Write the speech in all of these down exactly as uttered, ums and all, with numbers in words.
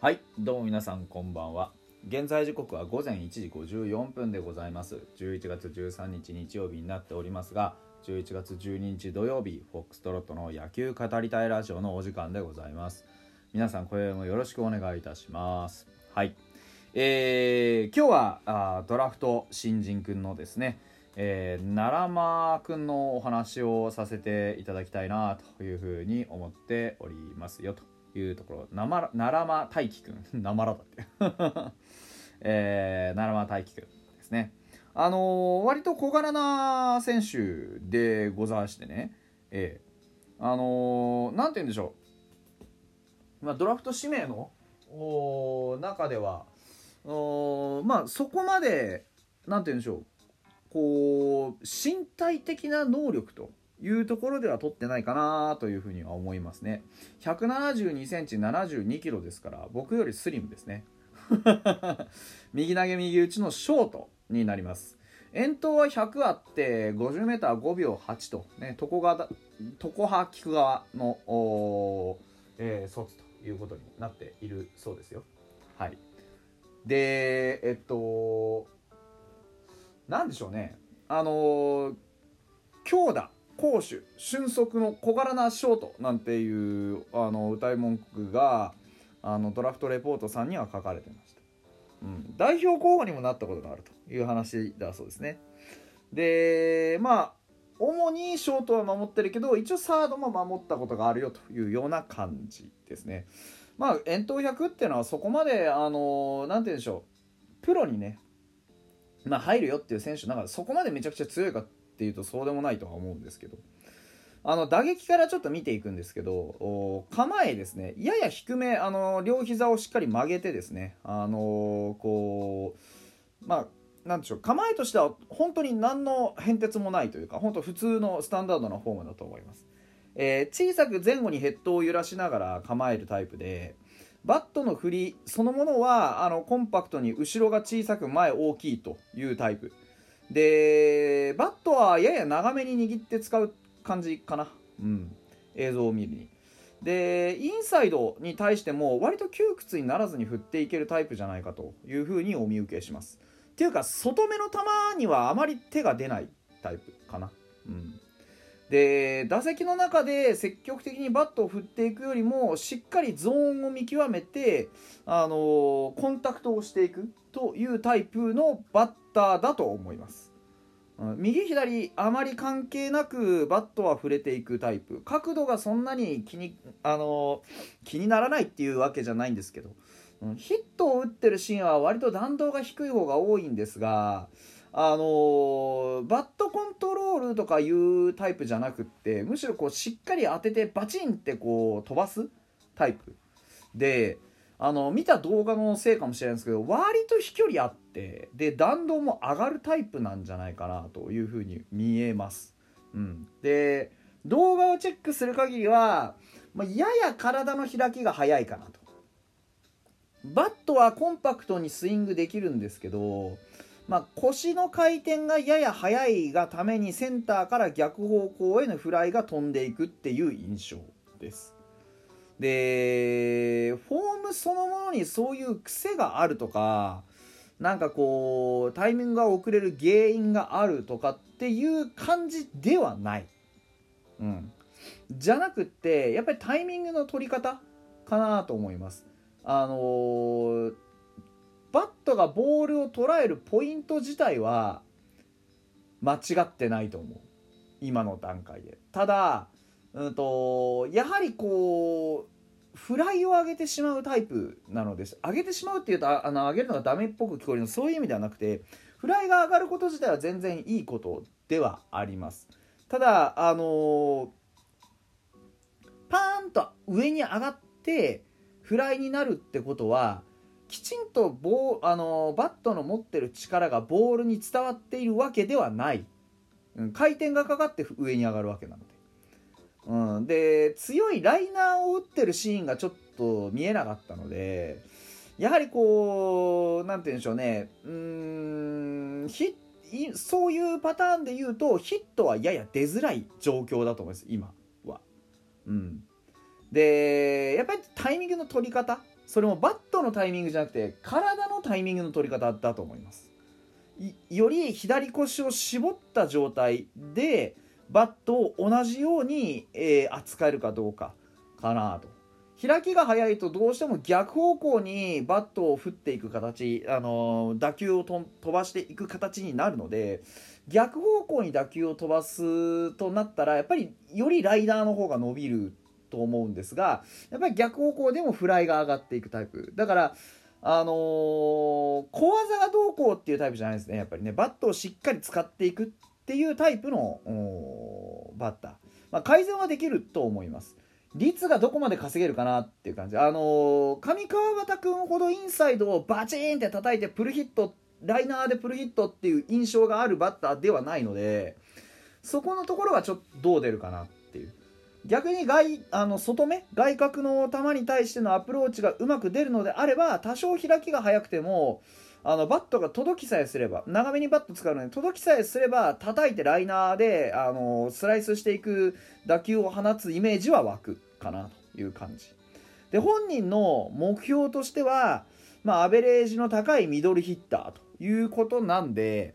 はい、どうも皆さんこんばんは。現在時刻は午前いちじごじゅうよんぷんでございます。じゅういちがつじゅうさんにち日曜日になっておりますが、じゅういちがつじゅうににち土曜日、フォックストロットの野球語りたいラジオのお時間でございます。皆さんこれもよろしくお願いいたします。はい、えー、今日はあドラフト新人くんのですね、えー、奈良間くんのお話をさせていただきたいなというふうに思っておりますよと。いうところなまら奈良間大輝くんなまらだって、えー、奈良間大輝くんですね。あのー、割と小柄な選手でございしてね、えー、あのー、なんて言うんでしょう、まあ、ドラフト指名の中ではおまあそこまでなんて言うんでしょう、こう身体的な能力というところでは取ってないかなというふうには思いますね。ひゃくななじゅうにセンチななじゅうにキロですから、僕よりスリムですね右投げ右打ちのショートになります。遠投はひゃくあって ごじゅうメートルごびょうはち とね、常葉菊川の、えー、卒ということになっているそうですよ。はい、でえっとなんでしょうね、あの強打攻守俊足の小柄なショートなんていうあの歌い文句があのドラフトレポートさんには書かれてました、うん、代表候補にもなったことがあるという話だそうですね。でまあ主にショートは守ってるけど、一応サードも守ったことがあるよというような感じですね。まあ遠投ひゃくっていうのはそこまであのなんて言うんでしょう、プロにね、まあ、入るよっていう選手の中でそこまでめちゃくちゃ強いかっていうとそうでもないとは思うんですけど、あの打撃からちょっと見ていくんですけど、構えですね、やや低め、あの両膝をしっかり曲げてですね、あのこうまあなんでしょう、構えとしては本当に何の変哲もないというか、本当普通のスタンダードなフォームだと思います。えー、小さく前後にヘッドを揺らしながら構えるタイプで、バットの振りそのものはあのコンパクトに後ろが小さく前大きいというタイプで、バットはやや長めに握って使う感じかな、うん、映像を見るに。でインサイドに対しても割と窮屈にならずに振っていけるタイプじゃないかというふうにお見受けします。っていうか外目の球にはあまり手が出ないタイプかな、うん、で打席の中で積極的にバットを振っていくよりも、しっかりゾーンを見極めて、あのー、コンタクトをしていくというタイプのバッターだと思います。右左あまり関係なくバットは触れていくタイプ、角度がそんなに気に、あの気にならないっていうわけじゃないんですけど、ヒットを打ってるシーンは割と弾道が低い方が多いんですが、あのバットコントロールとかいうタイプじゃなくって、むしろこうしっかり当ててバチンってこう飛ばすタイプで、あの見た動画のせいかもしれないんですけど、割と飛距離あって、で弾道も上がるタイプなんじゃないかなというふうに見えます、うん、で動画をチェックする限りは、まあ、やや体の開きが早いかなと。バットはコンパクトにスイングできるんですけど、まあ、腰の回転がやや早いがためにセンターから逆方向へのフライが飛んでいくっていう印象です。でフォームそのものにそういう癖があるとか、なんかこうタイミングが遅れる原因があるとかっていう感じではない、うん、じゃなくってやっぱりタイミングの取り方かなと思います。あのー、バットがボールを捉えるポイント自体は間違ってないと思う、今の段階で。ただうんとやはりこうフライを上げてしまうタイプなのです。上げてしまうっていうとあの上げるのがダメっぽく聞こえるの、そういう意味ではなくて、フライが上がること自体は全然いいことではあります。ただあのー、パーンと上に上がってフライになるってことは、きちんとボー、あのー、バットの持ってる力がボールに伝わっているわけではない、うん、回転がかかって上に上がるわけなので、うん、で強いライナーを打ってるシーンがちょっと見えなかったので、やはりこうなんて言うんでしょうね、うーんヒッそういうパターンで言うとヒットはやや出づらい状況だと思います今は、うん、でやっぱりタイミングの取り方それもバットのタイミングじゃなくて体のタイミングの取り方だと思います。より左腰を絞った状態でバットを同じように、えー、扱えるかどうかかなと。開きが早いとどうしても逆方向にバットを振っていく形、あのー、打球をと飛ばしていく形になるので、逆方向に打球を飛ばすとなったらやっぱりよりライダーの方が伸びると思うんですが、やっぱり逆方向でもフライが上がっていくタイプだから、あのー、小技がどうこうっていうタイプじゃないですね。やっぱりね、バットをしっかり使っていくっていうタイプのバッター、まあ、改善はできると思います。率がどこまで稼げるかなっていう感じ。あのー、上川端くんほどインサイドをバチーンって叩いてプルヒット、ライナーでプルヒットっていう印象があるバッターではないので、そこのところはちょっとどう出るかなっていう。逆に外あの外目外角の球に対してのアプローチがうまく出るのであれば、多少開きが早くてもあのバットが届きさえすれば、長めにバット使うので届きさえすれば叩いてライナーであのスライスしていく打球を放つイメージは湧くかなという感じで、本人の目標としては、まあ、アベレージの高いミドルヒッターということなんで、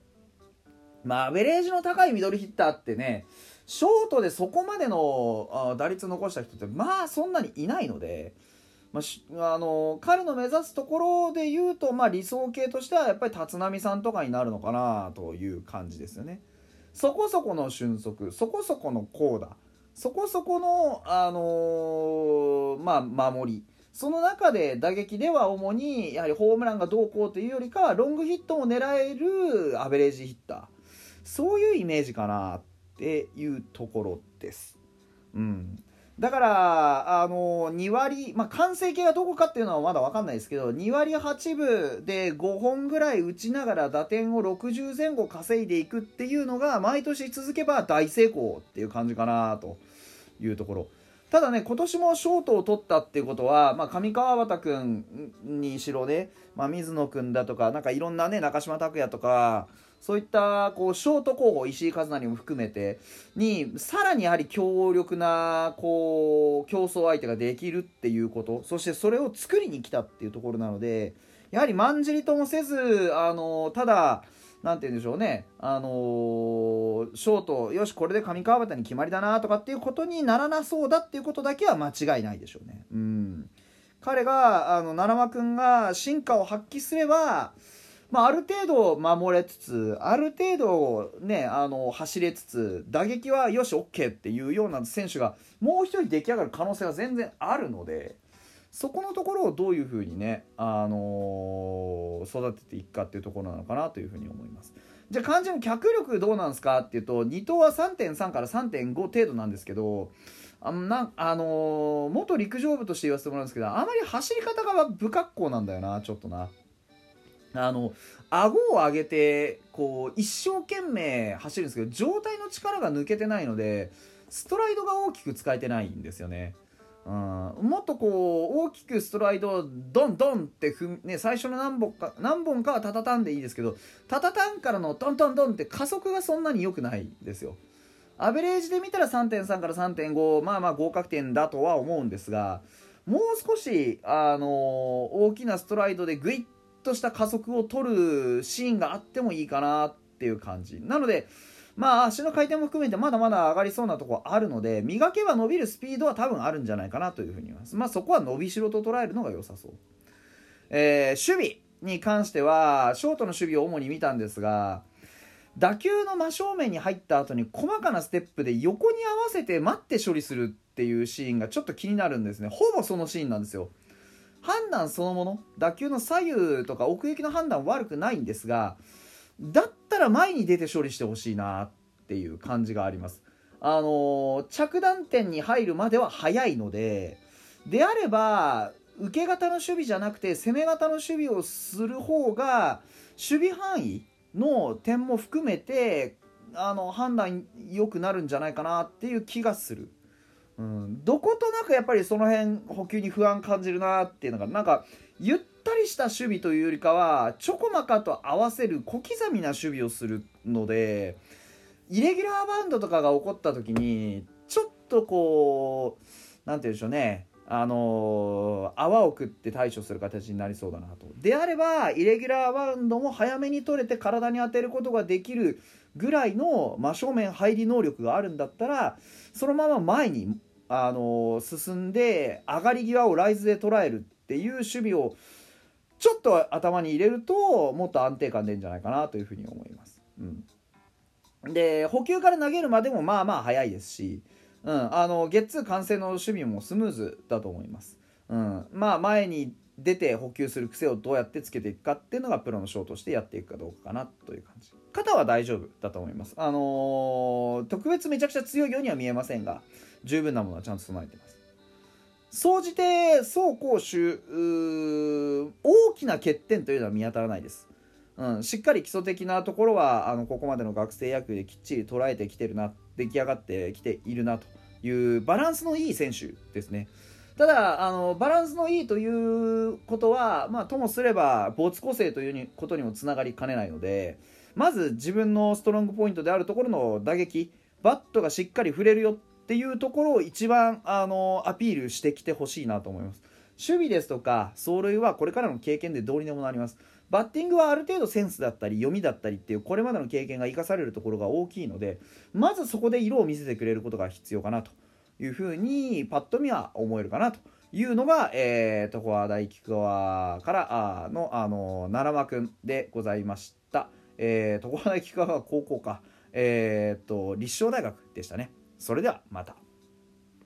まあ、アベレージの高いミドルヒッターってね、ショートでそこまでの打率残した人ってまあそんなにいないので、まあ、あの彼の目指すところでいうと、まあ、理想形としてはやっぱり立浪さんとかになるのかなという感じですよね。そこそこの俊足、そこそこの高打、そこそこの、あのーまあ、守り、その中で打撃では主にやはりホームランがどうこうというよりかはロングヒットを狙えるアベレージヒッター、そういうイメージかなっていうところです、うん、だから、あのー、に割、まあ、完成形がどこかっていうのはまだ分かんないですけど、にわりはちぶでごほんぐらい打ちながら打点をろくじゅうぜんご稼いでいくっていうのが毎年続けば大成功っていう感じかなというところ。ただね、今年もショートを取ったっていうことは、まあ、上川端くんにしろね、まあ、水野くんだとか、なんかいろんなね、中島拓也とか、そういったこうショート候補、石井一成も含めてに、さらにやはり強力なこう競争相手ができるっていうこと、そしてそれを作りに来たっていうところなので、やはりまんじりともせず、あのただ、なんて言うんでしょうね、あのー、ショートよしこれで上川端に決まりだなとかっていうことにならなそうだっていうことだけは間違いないでしょうね。うん、彼があの奈良間君が進化を発揮すれば、まあ、ある程度守れつつ、ある程度、ね、あの走れつつ、打撃はよし OK っていうような選手がもう一人出来上がる可能性は全然あるので、そこのところをどういうふうにね、あのー、育てていくかっていうところなのかなというふうに思います。じゃあ肝心の脚力どうなんですかっていうと、二等は さんてんさんからさんてんご 程度なんですけど、あのな、あのー、元陸上部として言わせてもらうんですけど、あまり走り方が不格好なんだよな、ちょっとな。あの顎を上げてこう一生懸命走るんですけど、上体の力が抜けてないのでストライドが大きく使えてないんですよね。うん、もっとこう大きくストライドをドンドンって踏み、ね、最初の何本か何本かはタタタンでいいですけど、タタタンからのトントントンって加速がそんなに良くないですよ。アベレージで見たら さんてんさんからさんてんご、まあまあ合格点だとは思うんですが、もう少し、あのー、大きなストライドでグイッとした加速を取るシーンがあってもいいかなっていう感じなので、まあ足の回転も含めてまだまだ上がりそうなとこあるので、磨けば伸びるスピードは多分あるんじゃないかなというふうに思います。まあそこは伸びしろと捉えるのが良さそう。えー、守備に関してはショートの守備を主に見たんですが、打球の真正面に入った後に細かなステップで横に合わせて待って処理するっていうシーンがちょっと気になるんですね。ほぼそのシーンなんですよ。判断そのもの、打球の左右とか奥行きの判断は悪くないんですが、だったら前に出て処理してほしいなっていう感じがあります。あのー、着弾点に入るまでは早いので、であれば受け型の守備じゃなくて攻め型の守備をする方が守備範囲の点も含めてあの判断良くなるんじゃないかなっていう気がする。うん、どことなくやっぱりその辺補給に不安感じるなっていうのが、なんかゆったりした守備というよりかはちょこまかと合わせる小刻みな守備をするので、イレギュラーバウンドとかが起こった時にちょっとこうなんて言うんでしょうね、あのー、泡を食って対処する形になりそうだなと。であればイレギュラーバウンドも早めに取れて体に当てることができるぐらいの真正面入り能力があるんだったら、そのまま前に、あのー、進んで上がり際をライズで捉えるっていう守備をちょっと頭に入れるともっと安定感出るんじゃないかなというふうに思います、うん、で補給から投げるまでもまあまあ早いですし、うん、あのゲッツー完成の守備もスムーズだと思います、うん、まあ前に出て補給する癖をどうやってつけていくかっていうのがプロのショーとしてやっていくかどうかかなという感じ。肩は大丈夫だと思います。あのー、特別めちゃくちゃ強いようには見えませんが、十分なものはちゃんと備えてます。総じて走攻守大きな欠点というのは見当たらないです、うん、しっかり基礎的なところはあのここまでの学生野球できっちり捉えてきてるな、出来上がってきているなというバランスのいい選手ですね。ただあのバランスのいいということは、まあ、ともすれば没個性ということにもつながりかねないので、まず自分のストロングポイントであるところの打撃、バットがしっかり振れるよっていうところを一番あのアピールしてきてほしいなと思います。守備ですとか走塁はこれからの経験でどうにでもなります。バッティングはある程度センスだったり読みだったりっていうこれまでの経験が生かされるところが大きいので、まずそこで色を見せてくれることが必要かなというふうにパッと見は思えるかなというのが、えー、常葉大菊川からあの、あの奈良間くんでございました、えー、常葉大菊川は高校か、えー、っと立正大学でしたね。それではまた。